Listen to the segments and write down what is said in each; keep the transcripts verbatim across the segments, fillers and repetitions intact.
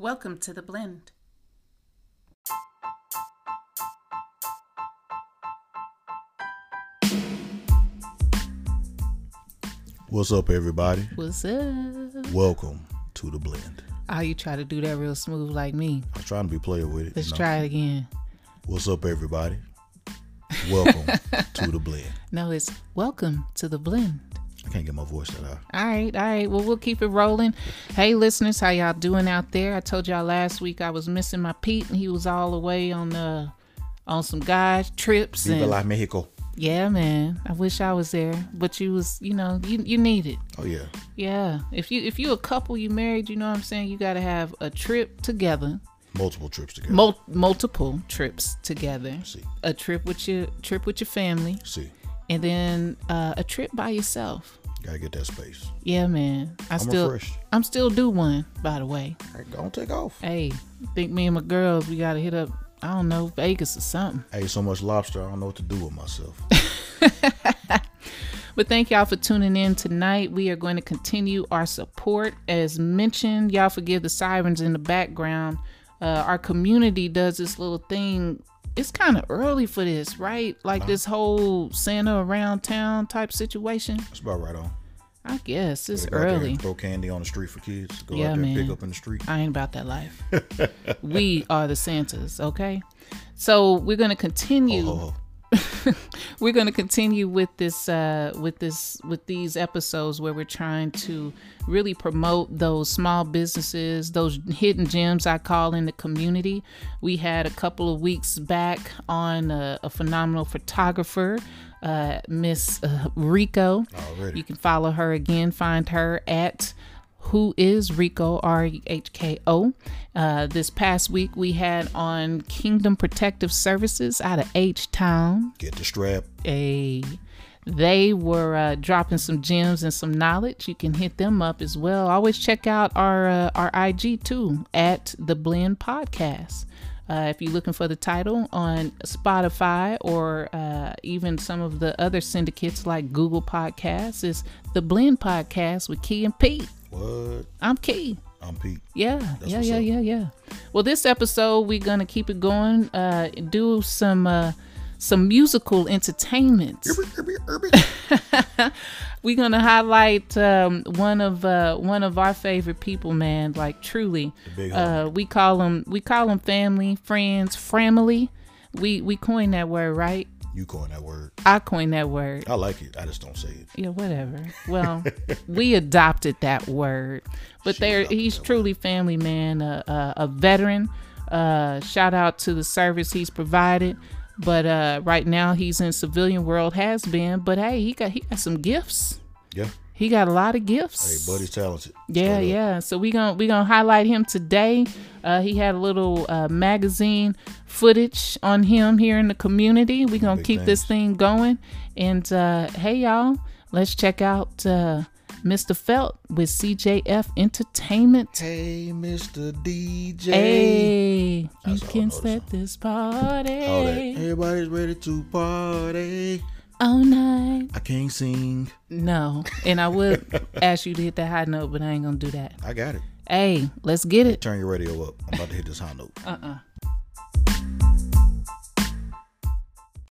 Welcome to The Blend. What's up, everybody? What's up? Welcome to The Blend. Oh, you try to do that real smooth like me. I'm trying to be playing with it. Let's no. try it again. What's up, everybody? Welcome to The Blend. No, it's welcome to The Blend. I can't get my voice that out. All right, all right. Well, we'll keep it rolling. Hey, listeners, how y'all doing out there? I told y'all last week I was missing my Pete, and he was all away on uh, on some guys trips. Viva and- la Mexico. Yeah, man. I wish I was there, but you was, you know, you you need it. Oh yeah. Yeah. If you if you a couple, you married, you know what I'm saying? You got to have a trip together. Multiple trips together. Mul- multiple trips together. See. A trip with your trip with your family. See. And then uh, a trip by yourself. Gotta get that space. Yeah, man. I I'm still refreshed. I'm still do one, by the way. Don't take off. Hey, think me and my girls, we gotta hit up, I don't know, Vegas or something. I ate so much lobster, I don't know what to do with myself. But thank y'all for tuning in tonight. We are going to continue our support. As mentioned, y'all forgive the sirens in the background. Uh, our community does this little thing. It's kind of early for this, right? Like nah. This whole Santa around town type situation. That's about right on. I guess it's early. Throw candy on the street for kids. Go yeah, out there man. And pick up in the street. I ain't about that life. We are the Santas, okay? So we're gonna continue. Oh, oh, oh. We're gonna continue with this, uh, with this, with these episodes where we're trying to really promote those small businesses, those hidden gems I call in the community. We had a couple of weeks back on a, a phenomenal photographer. Uh, Miss uh, Rico. Already. You can follow her again. Find her at Who Is Rico, R E H K O. Uh, this past week we had on Kingdom Protective Services out of H-Town. Get the strap. Hey, they were uh, dropping some gems and some knowledge. You can hit them up as well. Always check out our uh, our I G too at The Blend Podcast. Uh, if you're looking for the title on Spotify or uh, even some of the other syndicates like Google Podcasts, it's The Blend Podcast with Key and Pete. What? I'm Key. I'm Pete. Yeah, That's yeah, yeah, up. yeah, yeah. Well, this episode, we're going to keep it going, uh, do some uh, some musical entertainment. We're going to highlight um, one of uh, one of our favorite people, man. Like truly, uh, we call them we call them family, friends, family. We we coined that word, right? You coined that word. I coined that word. I like it. I just don't say it. Yeah, whatever. Well, we adopted that word, but there he's truly word. Family, man. Uh, uh, a veteran. Uh, shout out to the service he's provided. But uh, right now he's in civilian world, has been. But hey, he got he got some gifts. Yeah, he got a lot of gifts. Hey, buddy's talented. Yeah, Straight yeah. Up. So we gonna we gonna highlight him today. Uh, he had a little uh, magazine footage on him here in the community. We gonna Big keep things. This thing going. And uh, hey, y'all, let's check out uh, Mister Felt with C J F Entertainment. Hey, Mister D J. Hey, That's you can set this party. Everybody's ready to party. All night. I can't sing. No. And I would ask you to hit that high note, but I ain't going to do that. I got it. Hey, let's get it. Turn your radio up. I'm about to hit this high note. Uh-uh.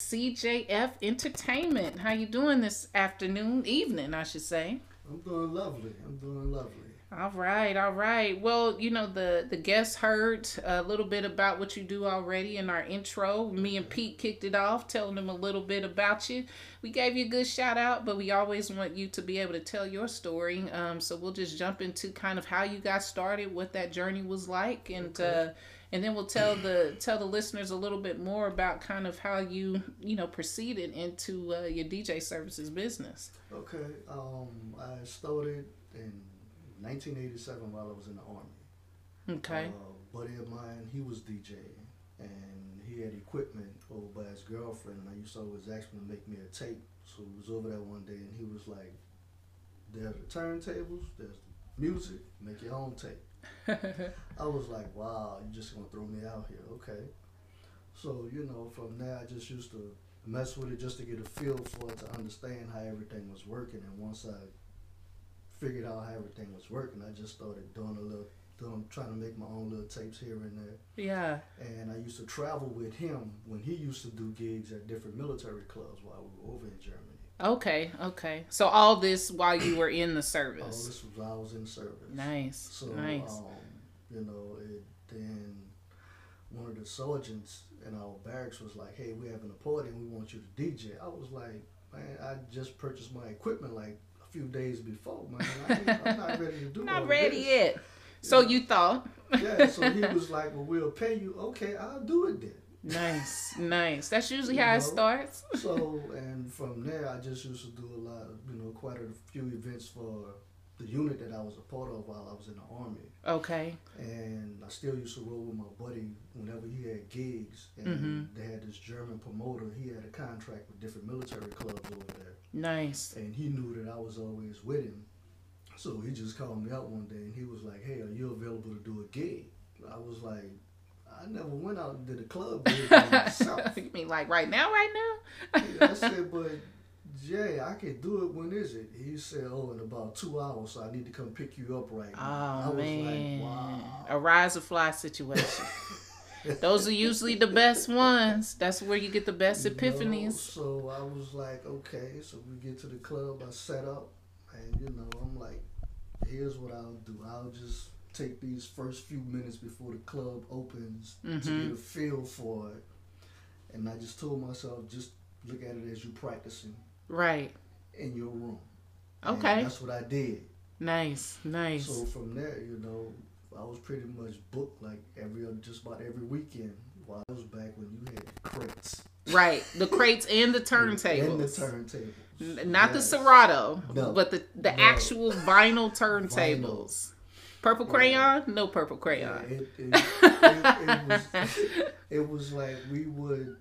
C J F Entertainment. How you doing this afternoon, evening, I should say? I'm doing lovely. I'm doing lovely. All right. All right. Well, you know, the, the guests heard a little bit about what you do already in our intro. Me and Pete kicked it off, telling them a little bit about you. We gave you a good shout out, but we always want you to be able to tell your story. Um, so we'll just jump into kind of how you got started, what that journey was like. And okay. uh, and then we'll tell the tell the listeners a little bit more about kind of how you, you know, proceeded into uh, your D J services business. Okay. Um, I started in nineteen eighty-seven while I was in the Army. Okay. Uh, a buddy of mine, he was DJing, and he had equipment over by his girlfriend, and I used to always ask him to make me a tape. So he was over there one day, and he was like, there's the turntables, there's the music, make your own tape. I was like, wow, you're just going to throw me out here. Okay. So, you know, from there, I just used to mess with it just to get a feel for it, to understand how everything was working, and once I figured out how everything was working, I just started doing a little um, trying to make my own little tapes here and there. Yeah. And I used to travel with him when he used to do gigs at different military clubs while we were over in Germany. Okay, okay. So all this while you were in the service. All this was while I was in service. Nice, so, nice. Um, you know, it, then one of the sergeants in our barracks was like, "Hey, we're having a party and we want you to D J." I was like, "Man, I just purchased my equipment like a few days before, man. I, I'm not ready to do Not ready this. yet. So you, know? you thought. Yeah, so he was like, "Well, we'll pay you." Okay, I'll do it then. Nice, nice. That's usually you how know? it starts. So, and from there, I just used to do a lot of, you know, quite a few events for the unit that I was a part of while I was in the Army. Okay. And I still used to roll with my buddy whenever he had gigs. And mm-hmm. they had this German promoter. He had a contract with different military clubs over there. Nice. And he knew that I was always with him. So he just called me out one day and he was like, "Hey, are you available to do a gig?" I was like, "I never went out and did a club gig by myself." You mean like right now, right now? Yeah, I said, "But Jay, I can do it. When is it?" He said, "Oh, in about two hours, so I need to come pick you up right now." Oh, I was man. like, wow. A rise or fly situation. Those are usually the best ones. That's where you get the best you epiphanies. Know, so I was like, okay. So we get to the club. I set up. And, you know, I'm like, here's what I'll do. I'll just take these first few minutes before the club opens mm-hmm. to get a feel for it. And I just told myself, just look at it as you practicing. Right. In your room. Okay. And that's what I did. Nice, nice. So from there, you know, I was pretty much booked like every just about every weekend. While I was back when you had crates. Right. The crates and the turntables. And the turntables. N- not yes. the Serato, no. but the, the no. actual vinyl turntables. Vinyl. Purple crayon? Yeah. No purple crayon. Yeah, it, it, it, it, was, it was like we would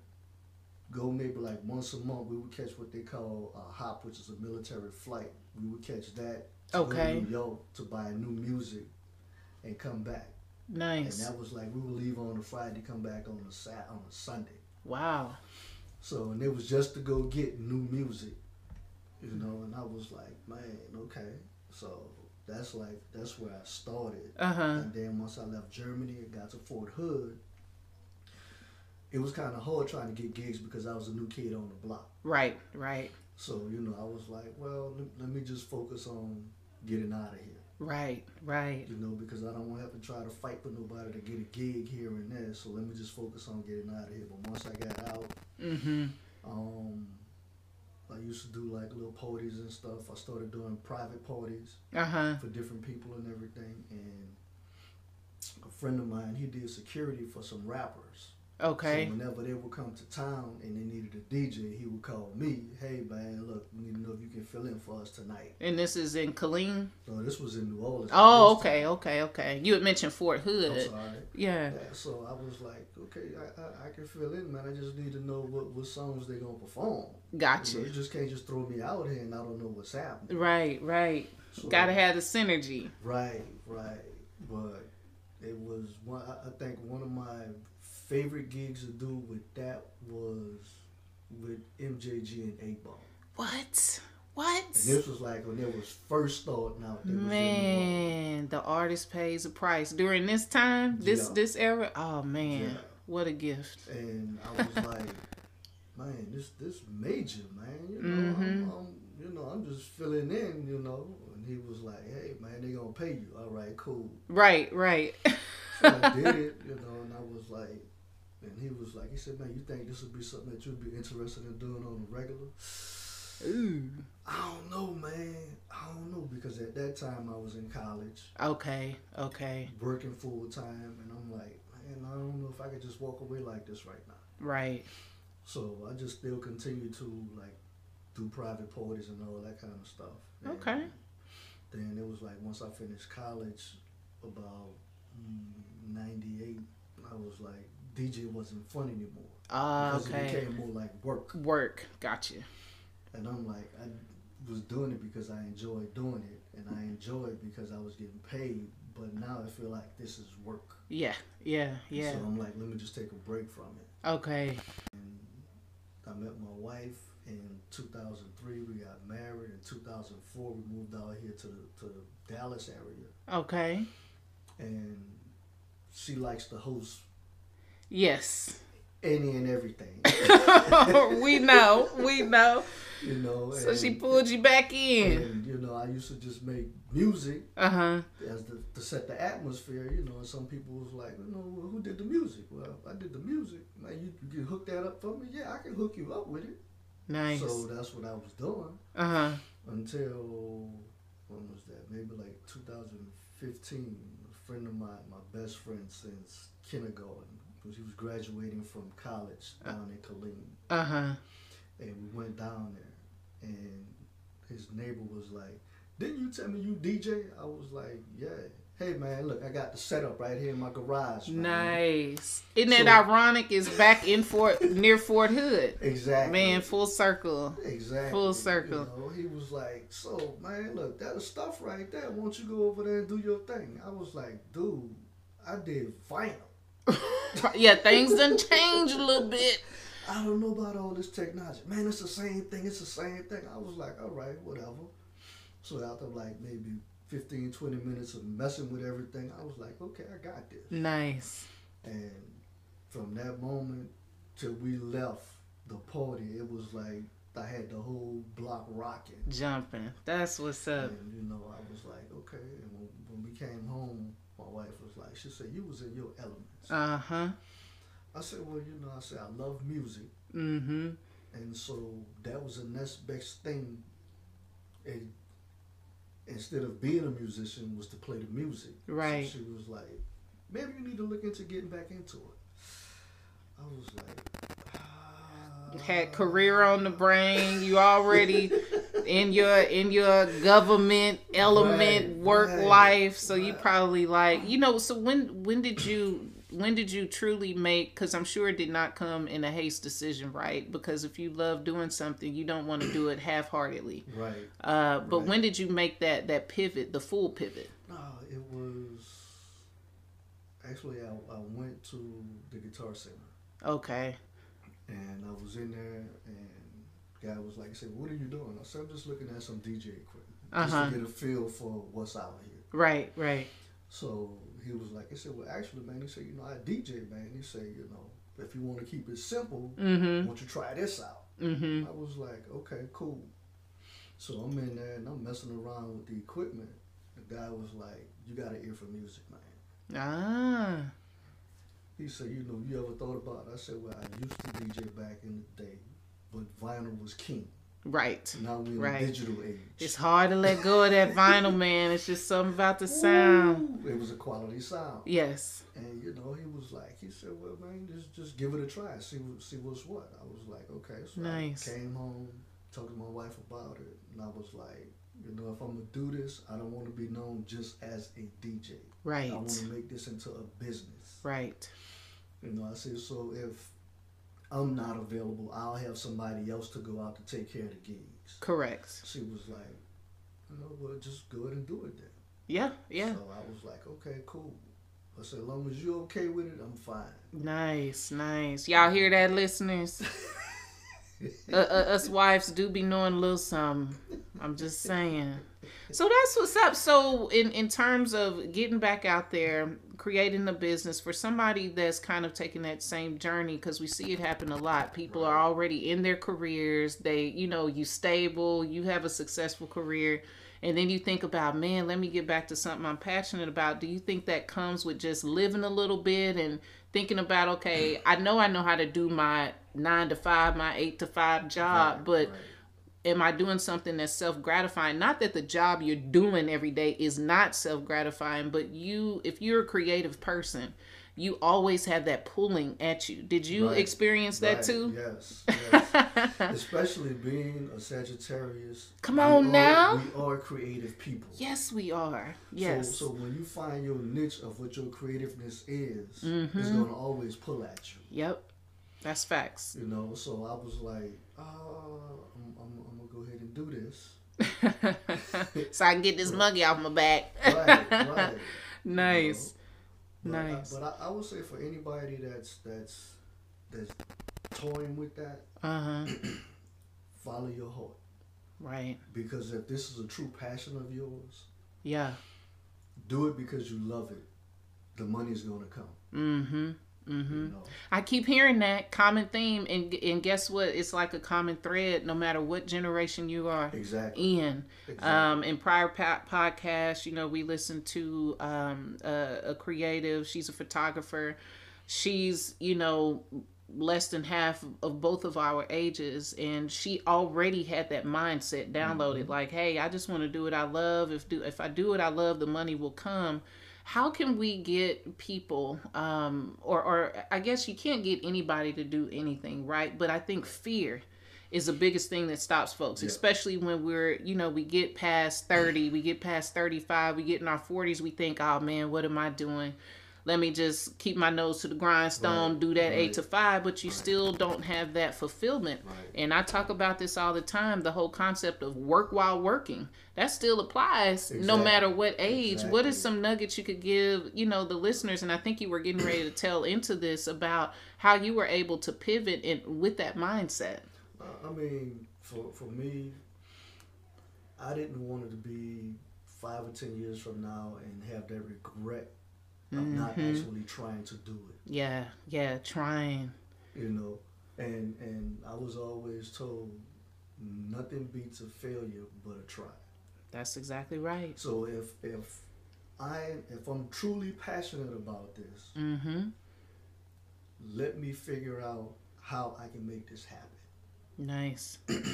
go maybe like once a month. We would catch what they call a hop, which is a military flight. We would catch that to okay. go to New York to buy new music and come back. Nice. And that was like we would leave on a Friday, come back on a Sat on a Sunday. Wow. So and it was just to go get new music, you know. And I was like, man, okay. So that's like that's where I started. Uh huh. And then once I left Germany and got to Fort Hood, it was kind of hard trying to get gigs because I was a new kid on the block. Right. Right. So you know, I was like, well, let me just focus on getting out of here. Right, right. You know, because I don't want to have to try to fight for nobody to get a gig here and there. So let me just focus on getting out of here. But once I got out, mm-hmm. um, I used to do like little parties and stuff. I started doing private parties uh-huh. for different people and everything. And a friend of mine, he did security for some rappers. Okay. So whenever they would come to town and they needed a D J, he would call me. "Hey, man, look, we need to know if you can fill in for us tonight." And this is in Killeen? No, this was in New Orleans. Oh, okay, time. okay, okay. You had mentioned Fort Hood. I'm sorry. Yeah. yeah. So I was like, okay, I, I I can fill in, man. I just need to know what, what songs they're going to perform. Gotcha. You know, you just can't just throw me out here and I don't know what's happening. Right, right. So, gotta have the synergy. Right, right. But it was, one. I think one of my favorite gigs to do with that was with M J G and eight ball. What? What? And this was like when it was first starting out. There man, was the artist pays a price. During this time, this yeah. this era, oh man, yeah. what a gift. And I was like, man, this this major, man. You know, mm-hmm. I'm, I'm, you know, I'm just filling in, you know. And he was like, "Hey, man, they gonna pay you." All right, cool. Right, right. So I did it, you know, and I was like, and he was like, he said, "Man, you think this would be something that you'd be interested in doing on a regular?" Ooh. I don't know, man. I don't know, because at that time I was in college. Okay, okay. Working full time, and I'm like, man, I don't know if I could just walk away like this right now. Right. So I just still continue to, like, do private parties and all that kind of stuff. And okay. Then it was like, once I finished college, about ninety-eight, I was like, D J wasn't fun anymore. Ah, uh, okay. It became more like work. Work, gotcha. And I'm like, I was doing it because I enjoyed doing it, and I enjoyed because I was getting paid, but now I feel like this is work. Yeah, yeah, yeah. So I'm like, let me just take a break from it. Okay. And I met my wife in two thousand three. We got married. In two thousand four, we moved out here to the, to the Dallas area. Okay. and she likes to host. Yes. Any and everything. we know, we know. You know. So and, she pulled you back in. And, you know, I used to just make music. Uh huh. As the, to set the atmosphere, you know. And some people was like, you know, who did the music? Well, I did the music. Now you you hook that up for me? Yeah, I can hook you up with it. Nice. So that's what I was doing. Uh huh. Until when was that? Maybe like two thousand fifteen. A friend of mine, my best friend since kindergarten. He was graduating from college down in Killeen. Uh-huh. And we went down there. And his neighbor was like, didn't you tell me you D J? I was like, yeah. Hey, man, look, I got the setup right here in my garage. Nice. Man. Isn't so, that ironic? It's back in Fort, near Fort Hood. Exactly. Man, full circle. Exactly. Full circle. You know, he was like, so, man, look, that is stuff right there. Why don't you go over there and do your thing? I was like, dude, I did vinyl. Yeah, things done change a little bit. I don't know about all this technology. Man, it's the same thing. It's the same thing. I was like, all right, whatever. So after like maybe fifteen, twenty minutes of messing with everything, I was like, okay, I got this. Nice. And from that moment till we left the party, it was like I had the whole block rocking. Jumping. That's what's up. And, you know, I was like, okay. And when, when we came home, my wife was like, she said, you was in your elements. Uh-huh. I said, well, you know, I said, I love music. Mm-hmm. And so that was the next best thing. And instead of being a musician was to play the music. Right. So she was like, maybe you need to look into getting back into it. I was like, ah. Had career on the brain. You already... in your in your government element, right, work, right, life, so right. You probably like, you know, so when when did you when did you truly make, because I'm sure it did not come in a haste decision, right? Because if you love doing something, you don't want to do it half-heartedly, right? Uh but right. When did you make that that pivot, the full pivot? No, it was actually I, I went to the Guitar Center. Okay. And I was in there, and guy was like, I said, what are you doing? I said, I'm just looking at some D J equipment. Uh-huh. Just to get a feel for what's out here. Right, right. So he was like, he said, well, actually, man, he said, you know, I D J, man. He said, you know, if you want to keep it simple, mm-hmm. won't you try this out? Mm-hmm. I was like, okay, cool. So I'm in there and I'm messing around with the equipment. The guy was like, you got an ear for music, man. Ah. He said, you know, you ever thought about it? I said, well, I used to D J back in the day. But vinyl was king. Right. Now we're in right. the digital age. It's hard to let go of that vinyl, man. It's just something about the sound. Ooh, it was a quality sound. Yes. And, you know, he was like, he said, well, man, just, just give it a try. See, see what's what. I was like, okay. So nice. I came home, talked to my wife about it. And I was like, you know, if I'm going to do this, I don't want to be known just as a D J. Right. I want to make this into a business. Right. You know, I said, so if I'm not available, I'll have somebody else to go out to take care of the gigs. Correct. She was like, you know, well, just go ahead and do it then. Yeah, yeah. So I was like, okay, cool. I said, as long as you're okay with it, I'm fine. Nice, nice. Y'all hear that, listeners? uh, uh, us wives do be knowing a little something. I'm just saying. So that's what's up. So in, in terms of getting back out there, creating a business for somebody that's kind of taking that same journey, because we see it happen a lot. People right. are already in their careers. They, you know, you stable, you have a successful career. And then you think about, man, let me get back to something I'm passionate about. Do you think that comes with just living a little bit and thinking about, okay, I know I know how to do my nine to five, my eight to five job, right, but... Right. Am I doing something that's self-gratifying? Not that the job you're doing every day is not self-gratifying, but you, if you're a creative person, you always have that pulling at you. Did you right, experience that right, too? Yes. yes. Especially being a Sagittarius. Come on we now. Are, we are creative people. Yes, we are. Yes. So, so when you find your niche of what your creativeness is, mm-hmm. it's going to always pull at you. Yep. That's facts. You know, so I was like, uh, I'm, I'm, I'm going to go ahead and do this. So I can get this right. monkey off my back. Right, right. Nice. You know, but nice. I, but I, I would say for anybody that's, that's, that's toying with that, uh-huh. follow your heart. Right. Because if this is a true passion of yours, yeah, do it because you love it. the money's gonna come. Mm-hmm. Mm-hmm. You know? I keep hearing that common theme, and and guess what? It's like a common thread, no matter what generation you are exactly. in. Exactly. Um, in prior po- podcasts, you know, we listened to um, a, a creative. She's a photographer. She's, you know, less than half of both of our ages, and she already had that mindset downloaded. Mm-hmm. Like, hey, I just want to do what I love. If do if I do what I love, the money will come. How can we get people, um, or, or I guess you can't get anybody to do anything, right? But I think fear is the biggest thing that stops folks, yeah. especially when we're, you know, we get past thirty, we get past thirty-five, we get in our forties, we think, oh man, what am I doing? Let me just keep my nose to the grindstone, right. do that right. eight to five, but you right. still don't have that fulfillment. Right. And I talk about this all the time, the whole concept of work while working. That still applies exactly. no matter what age. Exactly. What is some nuggets you could give, you know, the listeners? And I think you were getting ready to tell into this about how you were able to pivot in, with that mindset. Uh, I mean, for, for me, I didn't want it to be five or ten years from now and have that regret. I'm not mm-hmm. actually trying to do it. Yeah, yeah, trying. You know, and and I was always told nothing beats a failure but a try. That's exactly right. So if if I if I'm truly passionate about this, mm-hmm. let me figure out how I can make this happen. Nice. You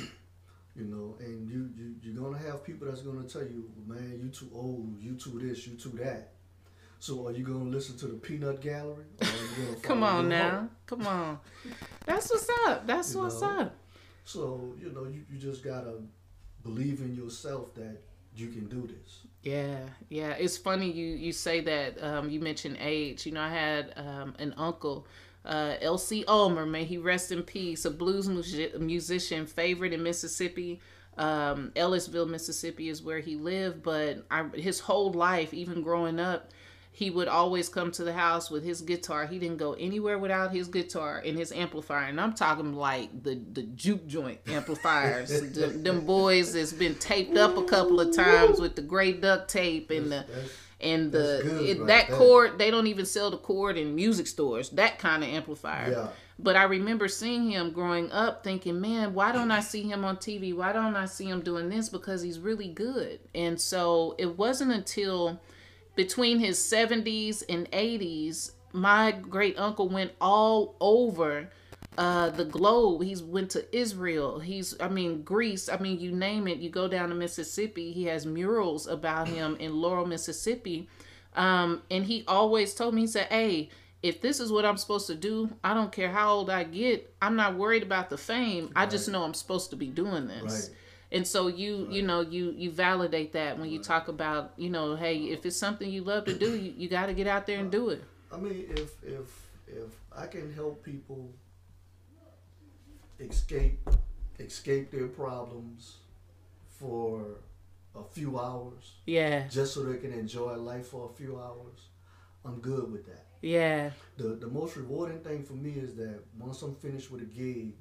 know, and you you you're gonna have people that's gonna tell you, man, you too old, you too this, you too that. So are you going to listen to the Peanut Gallery? Or are you gonna Come on now. Home? Come on. That's what's up. That's you what's know? up. So, you know, you, you just got to believe in yourself that you can do this. Yeah. Yeah. It's funny you, you say that. Um, you mentioned age. You know, I had um, an uncle, uh, L C Ulmer, may he rest in peace, a blues music- musician, favorite in Mississippi. Um, Ellisville, Mississippi is where he lived. But I, his whole life, even growing up, he would always come to the house with his guitar. He didn't go anywhere without his guitar and his amplifier. And I'm talking like the, the juke joint amplifiers. the, them boys that's been taped up a couple of times with the gray duct tape and the... And the good, it, right? that cord, they don't even sell the cord in music stores, that kind of amplifier. Yeah. But I remember seeing him growing up thinking, man, why don't I see him on T V? Why don't I see him doing this? Because he's really good. And so it wasn't until... between his seventies and eighties, my great uncle went all over uh, the globe. He's went to Israel. He's, I mean, Greece. I mean, you name it. You go down to Mississippi. He has murals about him in Laurel, Mississippi. Um, and he always told me, he said, hey, if this is what I'm supposed to do, I don't care how old I get. I'm not worried about the fame. Right. I just know I'm supposed to be doing this. Right. And so you, right. you know, you, you validate that when right. you talk about, you know, hey, if it's something you love to do, you, you got to get out there and do it. I mean, if if if I can help people escape escape their problems for a few hours, yeah, just so they can enjoy life for a few hours, I'm good with that. Yeah. The the most rewarding thing for me is that once I'm finished with a gig,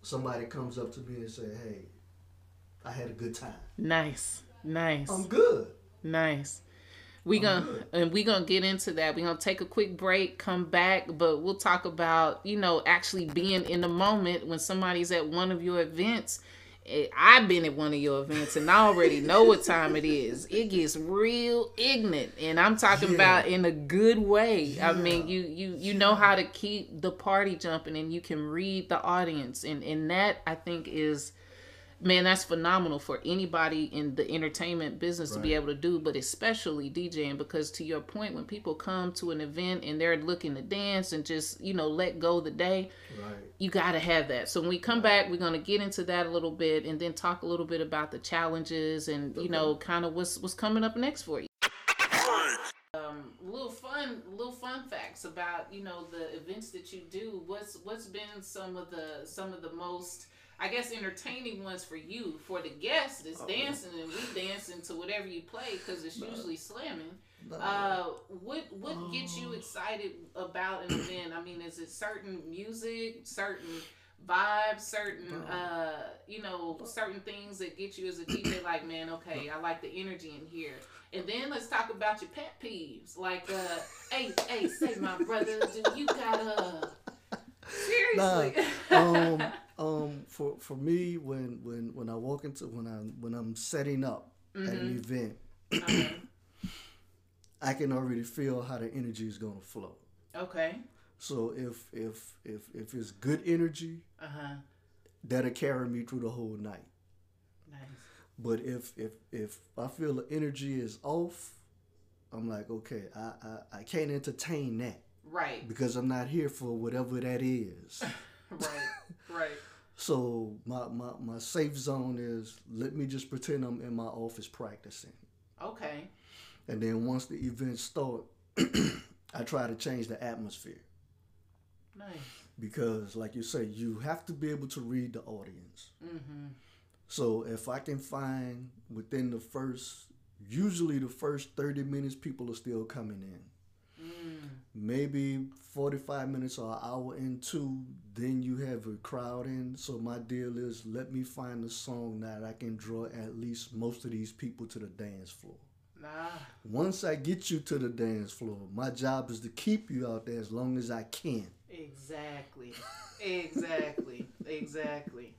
somebody comes up to me and say, hey, I had a good time. Nice. Nice. I'm good. Nice. We gonna and we gonna get into that. We're gonna take a quick break, come back, but we'll talk about, you know, actually being in the moment when somebody's at one of your events. I've been at one of your events and I already know what time it is. It gets real ignorant, and I'm talking yeah. about in a good way. Yeah. I mean, you you you know how to keep the party jumping, and you can read the audience, and and that I think is, man, that's phenomenal for anybody in the entertainment business right. to be able to do, but especially DJing, because to your point, when people come to an event and they're looking to dance and just, you know, let go the day, right. you got to have that. So when we come back, we're going to get into that a little bit and then talk a little bit about the challenges and, you know, kind of what's what's coming up next for you. Um, little fun, little fun facts about, you know, the events that you do. What's what's been some of the some of the most, I guess, entertaining ones for you, for the guests that's oh. dancing, and we dancing to whatever you play, because it's no. usually slamming. No. Uh, what what oh. gets you excited about an event? I mean, is it certain music, certain vibes, certain uh you know, certain things that get you as a D J like, man, okay, I like the energy in here. And then let's talk about your pet peeves, like uh hey hey say my brother, do you gotta seriously nah, um um for for me when when when I walk into when I when I'm setting up mm-hmm. at an event okay. I can already feel how the energy is gonna flow. Okay. So if if if if it's good energy, uh-huh. that'll carry me through the whole night. Nice. But if if if I feel the energy is off, I'm like, okay, I I, I can't entertain that. Right. Because I'm not here for whatever that is. Right. Right. So my, my my safe zone is let me just pretend I'm in my office practicing. Okay. And then once the events start, I try to change the atmosphere. Nice. Because, like you say, you have to be able to read the audience. Mm-hmm. So if I can find within the first, usually the first thirty minutes, people are still coming in. Mm. Maybe forty-five minutes or an hour into, then you have a crowd in. So my deal is let me find a song that I can draw at least most of these people to the dance floor. Nah. Once I get you to the dance floor, my job is to keep you out there as long as I can. Exactly. Exactly. Exactly.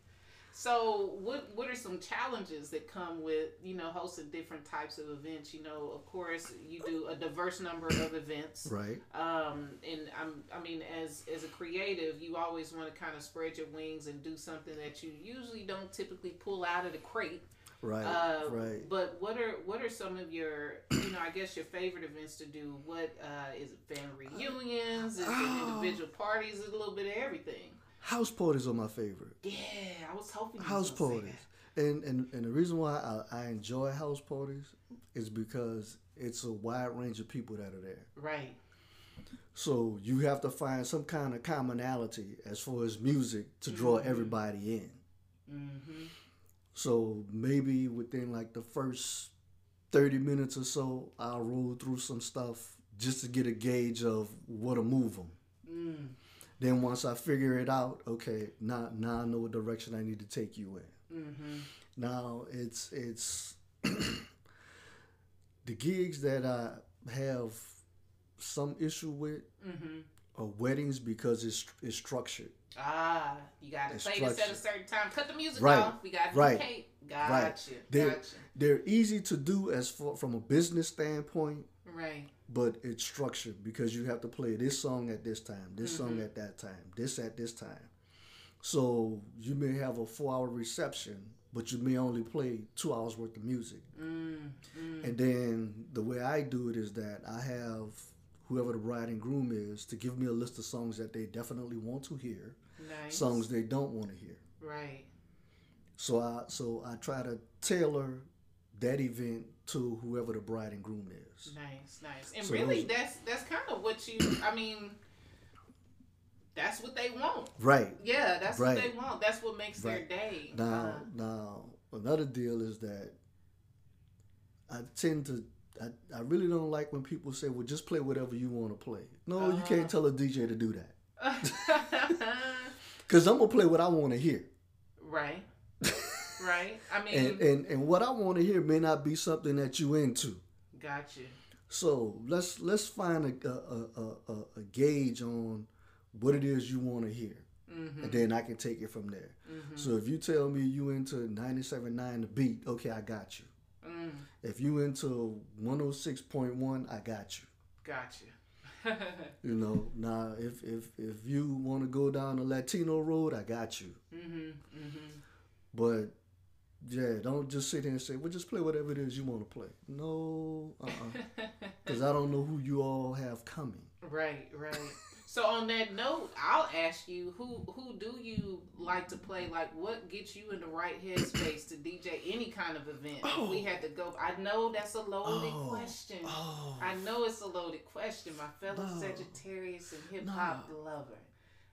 So what what are some challenges that come with, you know, hosting different types of events? You know, of course, you do a diverse number of events. Right. Um, and I'm, I mean, as, as a creative, you always want to kind of spread your wings and do something that you usually don't typically pull out of the crate. Right, uh, right. But what are what are some of your, you know, I guess your favorite events to do? What uh, is it? Fan reunions? Is oh. it individual parties? Is it a little bit of everything? House parties are my favorite. Yeah, I was hoping you house parties. Say that. And and and the reason why I, I enjoy house parties is because it's a wide range of people that are there. Right. So you have to find some kind of commonality as far as music to draw mm-hmm. everybody in. Mm-hmm. So maybe within like the first thirty minutes or so, I'll roll through some stuff just to get a gauge of where to move them. Mm. Then once I figure it out, okay, now now I know what direction I need to take you in. Mm-hmm. Now it's it's the gigs that I have some issue with mm-hmm. are weddings because it's it's structured. Ah, you got to play this at a certain time. Cut the music right. off. We got to right. cake. Gotcha. Right. They're, gotcha. They're easy to do as far, from a business standpoint. Right. But it's structured because you have to play this song at this time, this mm-hmm. song at that time, this at this time. So you may have a four-hour reception, but you may only play two hours worth of music. Mm, mm. And then the way I do it is that I have whoever the bride and groom is to give me a list of songs that they definitely want to hear. Nice. Songs they don't want to hear. Right. So I so I try to tailor that event to whoever the bride and groom is. Nice, nice. And so really those, that's that's kind of what you I mean that's what they want. Right. Yeah, that's right. what they want. That's what makes right. their day. Now uh, now another deal is that I tend to I, I really don't like when people say, well, just play whatever you want to play. No, uh-huh. you can't tell a D J to do that. Because I'm going to play what I want to hear. Right. Right. I mean, and, and, and what I want to hear may not be something that you into. Gotcha. So let's let's find a, a, a, a, a gauge on what it is you want to hear. Mm-hmm. And then I can take it from there. Mm-hmm. So if you tell me you into ninety-seven point nine The Beat, okay, I got you. Mm. If you into one oh six point one, I got you. Gotcha. You know, now if if if you want to go down the Latino road, I got you. Mm-hmm, mm-hmm. But yeah, don't just sit here and say, "Well, just play whatever it is you want to play." No, uh-uh, because I don't know who you all have coming. Right, right. So on that note, I'll ask you, who who do you like to play? Like, what gets you in the right headspace to D J any kind of event? Oh. If we had to go. I know that's a loaded oh. question. Oh. I know it's a loaded question, my fellow no. Sagittarius and hip hop no. lover.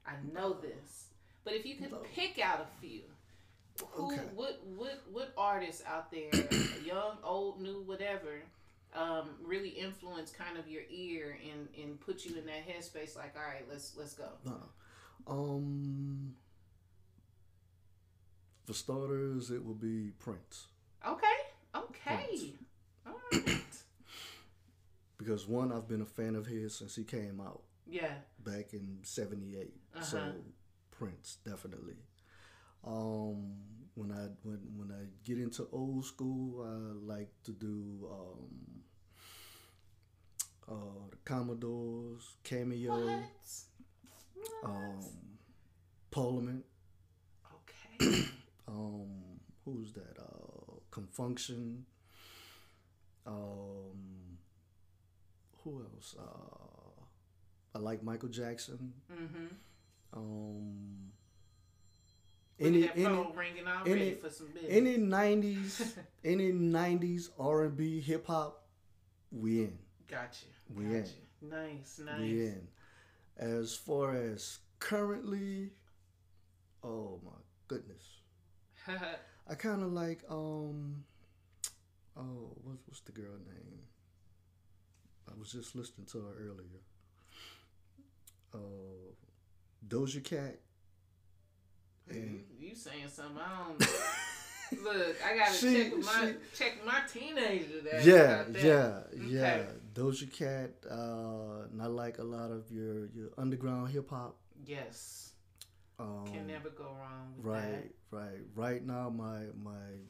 I know no. this, but if you could no. pick out a few, who, okay. what, what, what artists out there, young, old, new, whatever. Um, really influence kind of your ear and, and put you in that headspace like, all right, let's let's go. No. Um For starters, it will be Prince. Okay. Okay. Prince. All right. Because one, I've been a fan of his since he came out. Yeah. Back in seventy-eight. Uh-huh. So Prince, definitely. Um, when I when when I get into old school, I like to do um, uh, the Commodores, Cameo, what? What? Um, Parliament. Okay. um, who's that? Uh, Confunction. Um, who else? Uh, I like Michael Jackson. Mm-hmm. Um. Any any, any, for some any nineties any nineties R and B hip hop, we in. Gotcha. We gotcha. in. Nice, nice. We in. As far as currently, oh my goodness, I kind of like um, oh what, what's the girl name? I was just listening to her earlier. Uh, Doja Cat. And you, you saying something I don't know. Look, I gotta she, check with my she, check my teenager that yeah that. yeah okay. yeah Doja Cat, uh and I like a lot of your your underground hip hop. Yes. Um, can never go wrong with right that. right right now my my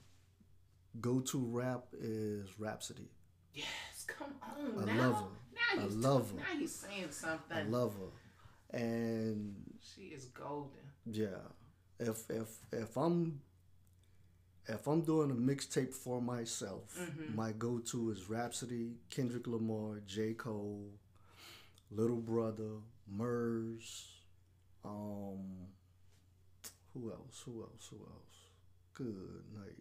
go to rap is Rapsody. Yes, come on. I now. love her now I love her now you're saying something. I love her, and she is golden. Yeah. If if if I'm if I'm doing a mixtape for myself, mm-hmm. my go-to is Rapsody, Kendrick Lamar, J. Cole, Little Brother, Murs, um, who else? Who else? Who else? Good night.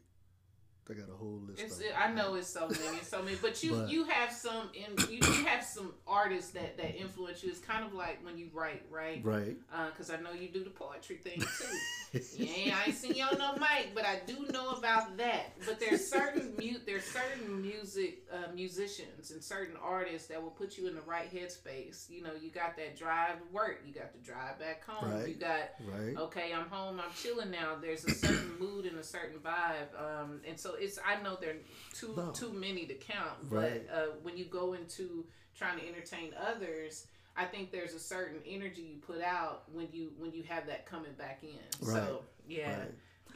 I got a whole list. It's, of it, I know it's so many, it's so many. But you, but, you have some, in, you, you have some artists that, that influence you. It's kind of like when you write, right? Right. Because uh, I know you do the poetry thing too. Yeah, I ain't seen y'all no mic, but I do know about that. But there's certain mute, there's certain music uh, musicians and certain artists that will put you in the right headspace. You know, you got that drive to work, you got the drive back home, right. you got right. okay, I'm home, I'm chilling now. There's a certain mood and a certain vibe, um, and so. It's I know there are too no. too many to count, but right. uh, when you go into trying to entertain others, I think there's a certain energy you put out when you when you have that coming back in. Right. So yeah, right.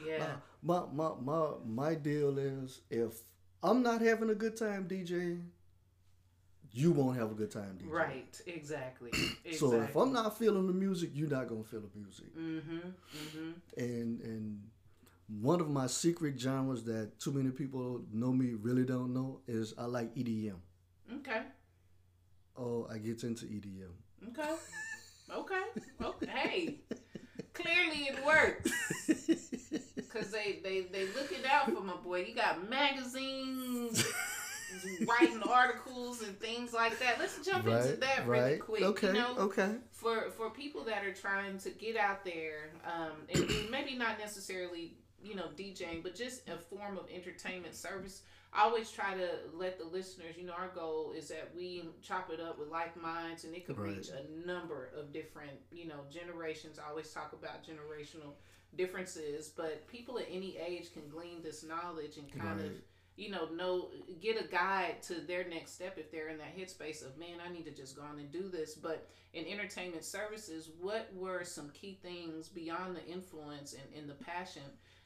yeah. My, my my my deal is if I'm not having a good time DJing, you won't have a good time DJing. Right. Exactly. exactly. So if I'm not feeling the music, you're not gonna feel the music. Mm-hmm. Mm-hmm. And and. One of my secret genres that too many people know me really don't know is I like E D M. Okay. Oh, I get into E D M. Okay. Okay. Okay. Hey, clearly it works. Because they, they, they look it out for my boy. He got magazines, writing articles and things like that. Let's jump right, into that right. really quick. Okay. You know, okay. For, for people that are trying to get out there, um, and maybe not necessarily... you know, DJing, but just a form of entertainment service. I always try to let the listeners, you know, our goal is that we chop it up with like minds, and it could right. reach a number of different, you know, generations. I always talk about generational differences, but people at any age can glean this knowledge and kind right. of, you know, know, get a guide to their next step if they're in that headspace of, man, I need to just go on and do this. But in entertainment services, what were some key things beyond the influence and, and the passion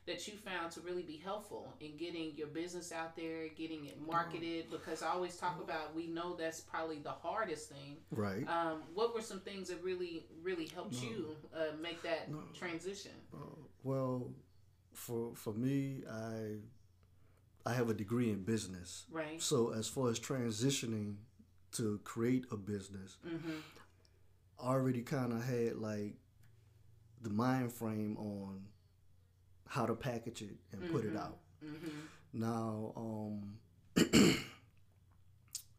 that you found to really be helpful in getting your business out there, getting it marketed? Because I always talk about, we know that's probably the hardest thing. Right. Um, what were some things that really, really helped no. you uh, make that no. transition? Uh, well, for for me, I I have a degree in business. Right. So as far as transitioning to create a business, mm-hmm. I already kind of had like the mind frame on how to package it and mm-hmm. put it out. Mm-hmm. Now, um,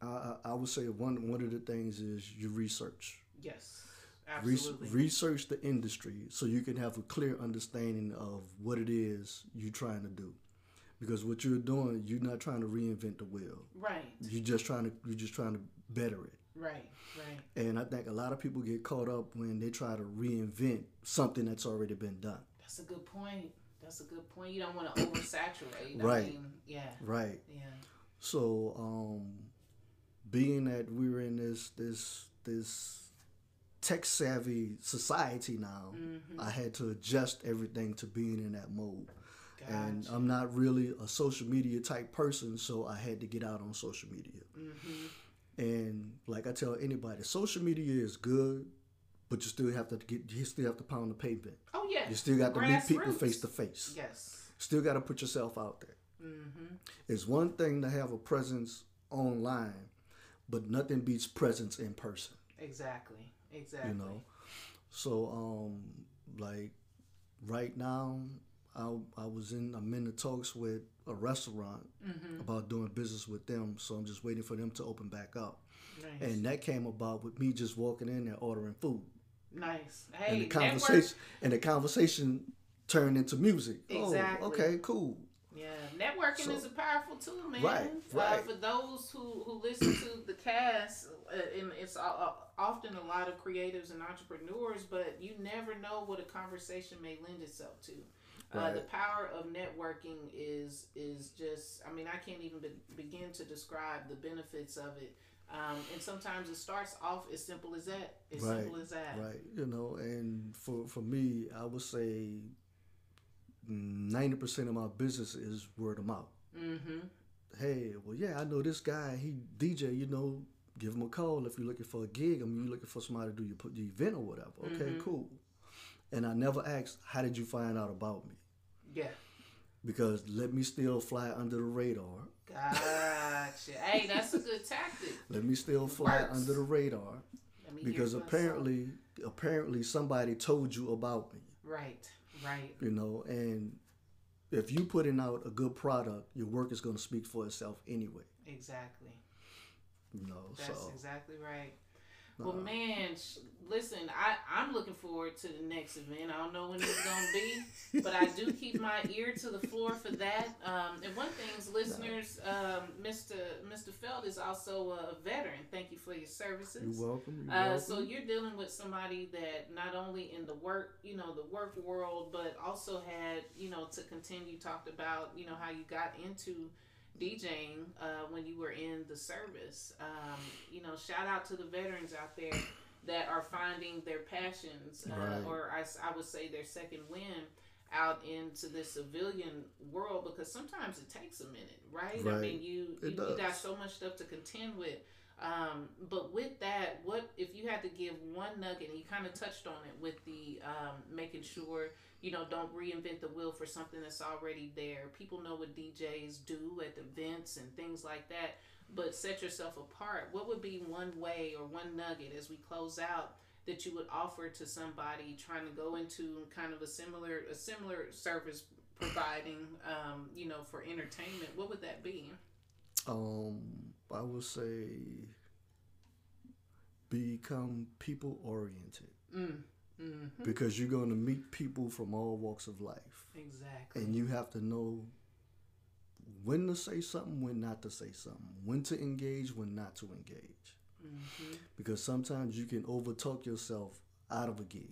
I, I would say one one of the things is you research. Yes, absolutely. Re- research the industry so you can have a clear understanding of what it is you're trying to do, because what you're doing, you're not trying to reinvent the wheel. Right. You're just trying to you're just trying to better it. Right. Right. And I think a lot of people get caught up when they try to reinvent something that's already been done. That's a good point. That's a good point. You don't want to oversaturate. Right. I mean, yeah. Right. Yeah. So, um, being that we were in this this this tech savvy society now, mm-hmm. I had to adjust everything to being in that mode. Gotcha. And I'm not really a social media type person, so I had to get out on social media. Mm-hmm. And like I tell anybody, social media is good, but you still have to get you still have to pound the pavement. Oh yeah. You still got to meet people face to face. Yes. Still got to put yourself out there. Mm-hmm. It's one thing to have a presence online, but nothing beats presence in person. Exactly. Exactly. You know. So um like right now I I was in I'm in the talks with a restaurant mm-hmm. about doing business with them, so I'm just waiting for them to open back up. Nice. And that came about with me just walking in there ordering food. Nice. Hey, and the conversation and the conversation turned into music. Exactly. Oh, okay, cool. Yeah, networking so, is a powerful tool, man. Right, right. Uh, for those who, who listen to the cast, uh, and it's uh, often a lot of creatives and entrepreneurs, but you never know what a conversation may lend itself to. Uh, right. The power of networking is is just, I mean, I can't even be- begin to describe the benefits of it. Um, and sometimes it starts off as simple as that. As right, simple as that. Right, you know, and for, for me, I would say ninety percent of my business is word of mouth. Mm-hmm. Hey, well, yeah, I know this guy. He D J, you know, give him a call if you're looking for a gig. I mean, you're looking for somebody to do your, the event or whatever. Okay, mm-hmm. cool. And I never asked, how did you find out about me? Yeah. Because let me still fly under the radar. Gotcha. Hey, that's a good tactic. Let me still fly under the radar. Let me because apparently, apparently somebody told you about me. Right. Right. You know, and if you putting out a good product, your work is going to speak for itself anyway. Exactly. You know, that's so. Exactly right. No. Well, man, sh- listen, I, I'm looking forward to the next event. I don't know when it's going to be, but I do keep my ear to the floor for that. Um, and one thing, listeners, no. um, Mister Mister Feld is also a veteran. Thank you for your services. You're welcome. You're uh, welcome. So you're dealing with somebody that not only in the work, you know, the work world, but also had, you know, to continue, talked about, you know, how you got into DJing uh, when you were in the service. Um, you know, shout out to the veterans out there that are finding their passions, uh, right. or I, I would say their second wind out into the civilian world, because sometimes it takes a minute, right? right. I mean, you, you, you got so much stuff to contend with. Um, but with that, what if you had to give one nugget, and you kind of touched on it with the um, making sure, you know, don't reinvent the wheel for something that's already there. People know what D Js do at events and things like that, but set yourself apart. What would be one way or one nugget as we close out that you would offer to somebody trying to go into kind of a similar a similar service providing, um, you know, for entertainment? What would that be? Um. I would say become people oriented mm, mm-hmm. because you're going to meet people from all walks of life. Exactly. And you have to know when to say something, when not to say something, when to engage, when not to engage. Mm-hmm. Because sometimes you can overtalk yourself out of a gig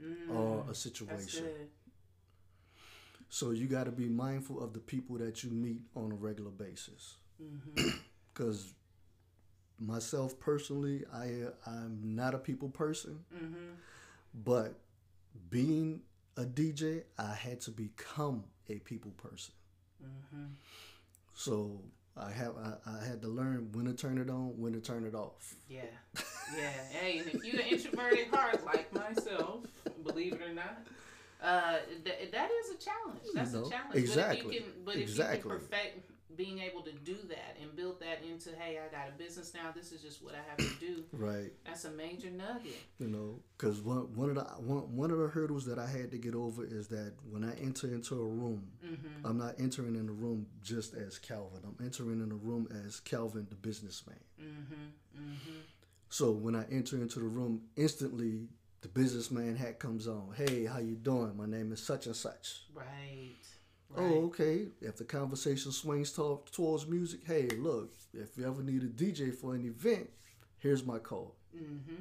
mm, or a situation. So you got to be mindful of the people that you meet on a regular basis. Mm-hmm. Because myself personally, I, I'm not a people person. Mm-hmm. But being a D J, I had to become a people person. Mm-hmm. So I have I, I had to learn when to turn it on, when to turn it off. Yeah. Yeah. Hey, and if you're an introverted heart like myself, believe it or not, uh, th- that is a challenge. That's you know, a challenge. Exactly. But if you can, but if exactly. you can perfect... being able to do that and build that into, hey, I got a business now. This is just what I have to do. Right. That's a major nugget. You know, because one one of the one, one of the hurdles that I had to get over is that when I enter into a room, mm-hmm. I'm not entering in the room just as Calvin. I'm entering in the room as Calvin, the businessman. Mm-hmm. Mm-hmm. So when I enter into the room, instantly the businessman hat comes on. Hey, how you doing? My name is such and such. Right. Right. Oh, okay. If the conversation swings t- towards music, hey, look, if you ever need a D J for an event, here's my call. Mm-hmm.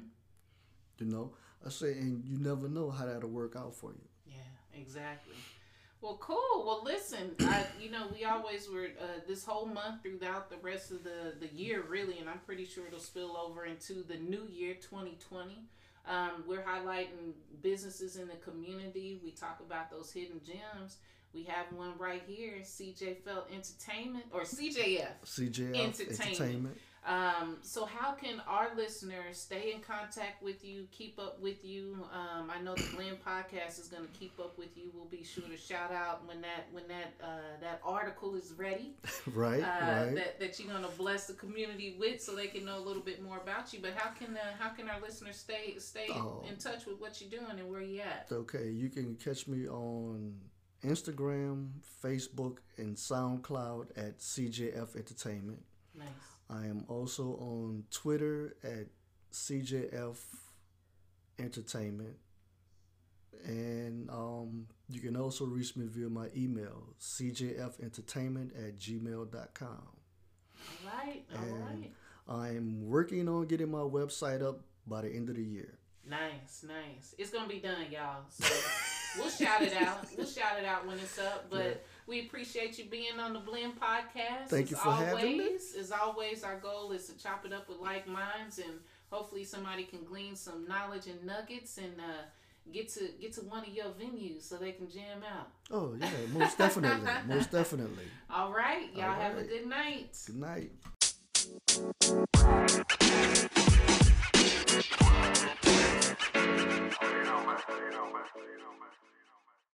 You know, I say, and you never know how that'll work out for you. Yeah, exactly. Well, cool. Well, listen, I, you know, we always were uh, this whole month throughout the rest of the, the year, really, and I'm pretty sure it'll spill over into the new year, twenty twenty. Um, we're highlighting businesses in the community. We talk about those hidden gems. We have one right here, C J F Entertainment, or C J F. C J F Entertainment. Entertainment. Um, so how can our listeners stay in contact with you, keep up with you? Um, I know the Blend Podcast is going to keep up with you. We'll be sure to shout out when that when that uh, that article is ready, right? Uh, right. That, that you're going to bless the community with, so they can know a little bit more about you. But how can uh, how can our listeners stay stay oh. in touch with what you're doing and where you at? Okay, you can catch me on Instagram, Facebook, and SoundCloud at C J F Entertainment. Nice. I am also on Twitter at C J F Entertainment. And um, you can also reach me via my email, C J F Entertainment at gmail dot com. All right, all and right. I'm working on getting my website up by the end of the year. Nice, nice. It's going to be done, y'all. So we'll shout it out. We'll shout it out when it's up, but... Yeah. We appreciate you being on the Blend Podcast. Thank you for having me. As always, our goal is to chop it up with like minds, and hopefully somebody can glean some knowledge and nuggets and uh, get to get to one of your venues so they can jam out. Oh, yeah, most definitely. Most definitely. All right. Y'all have a good night. Good night.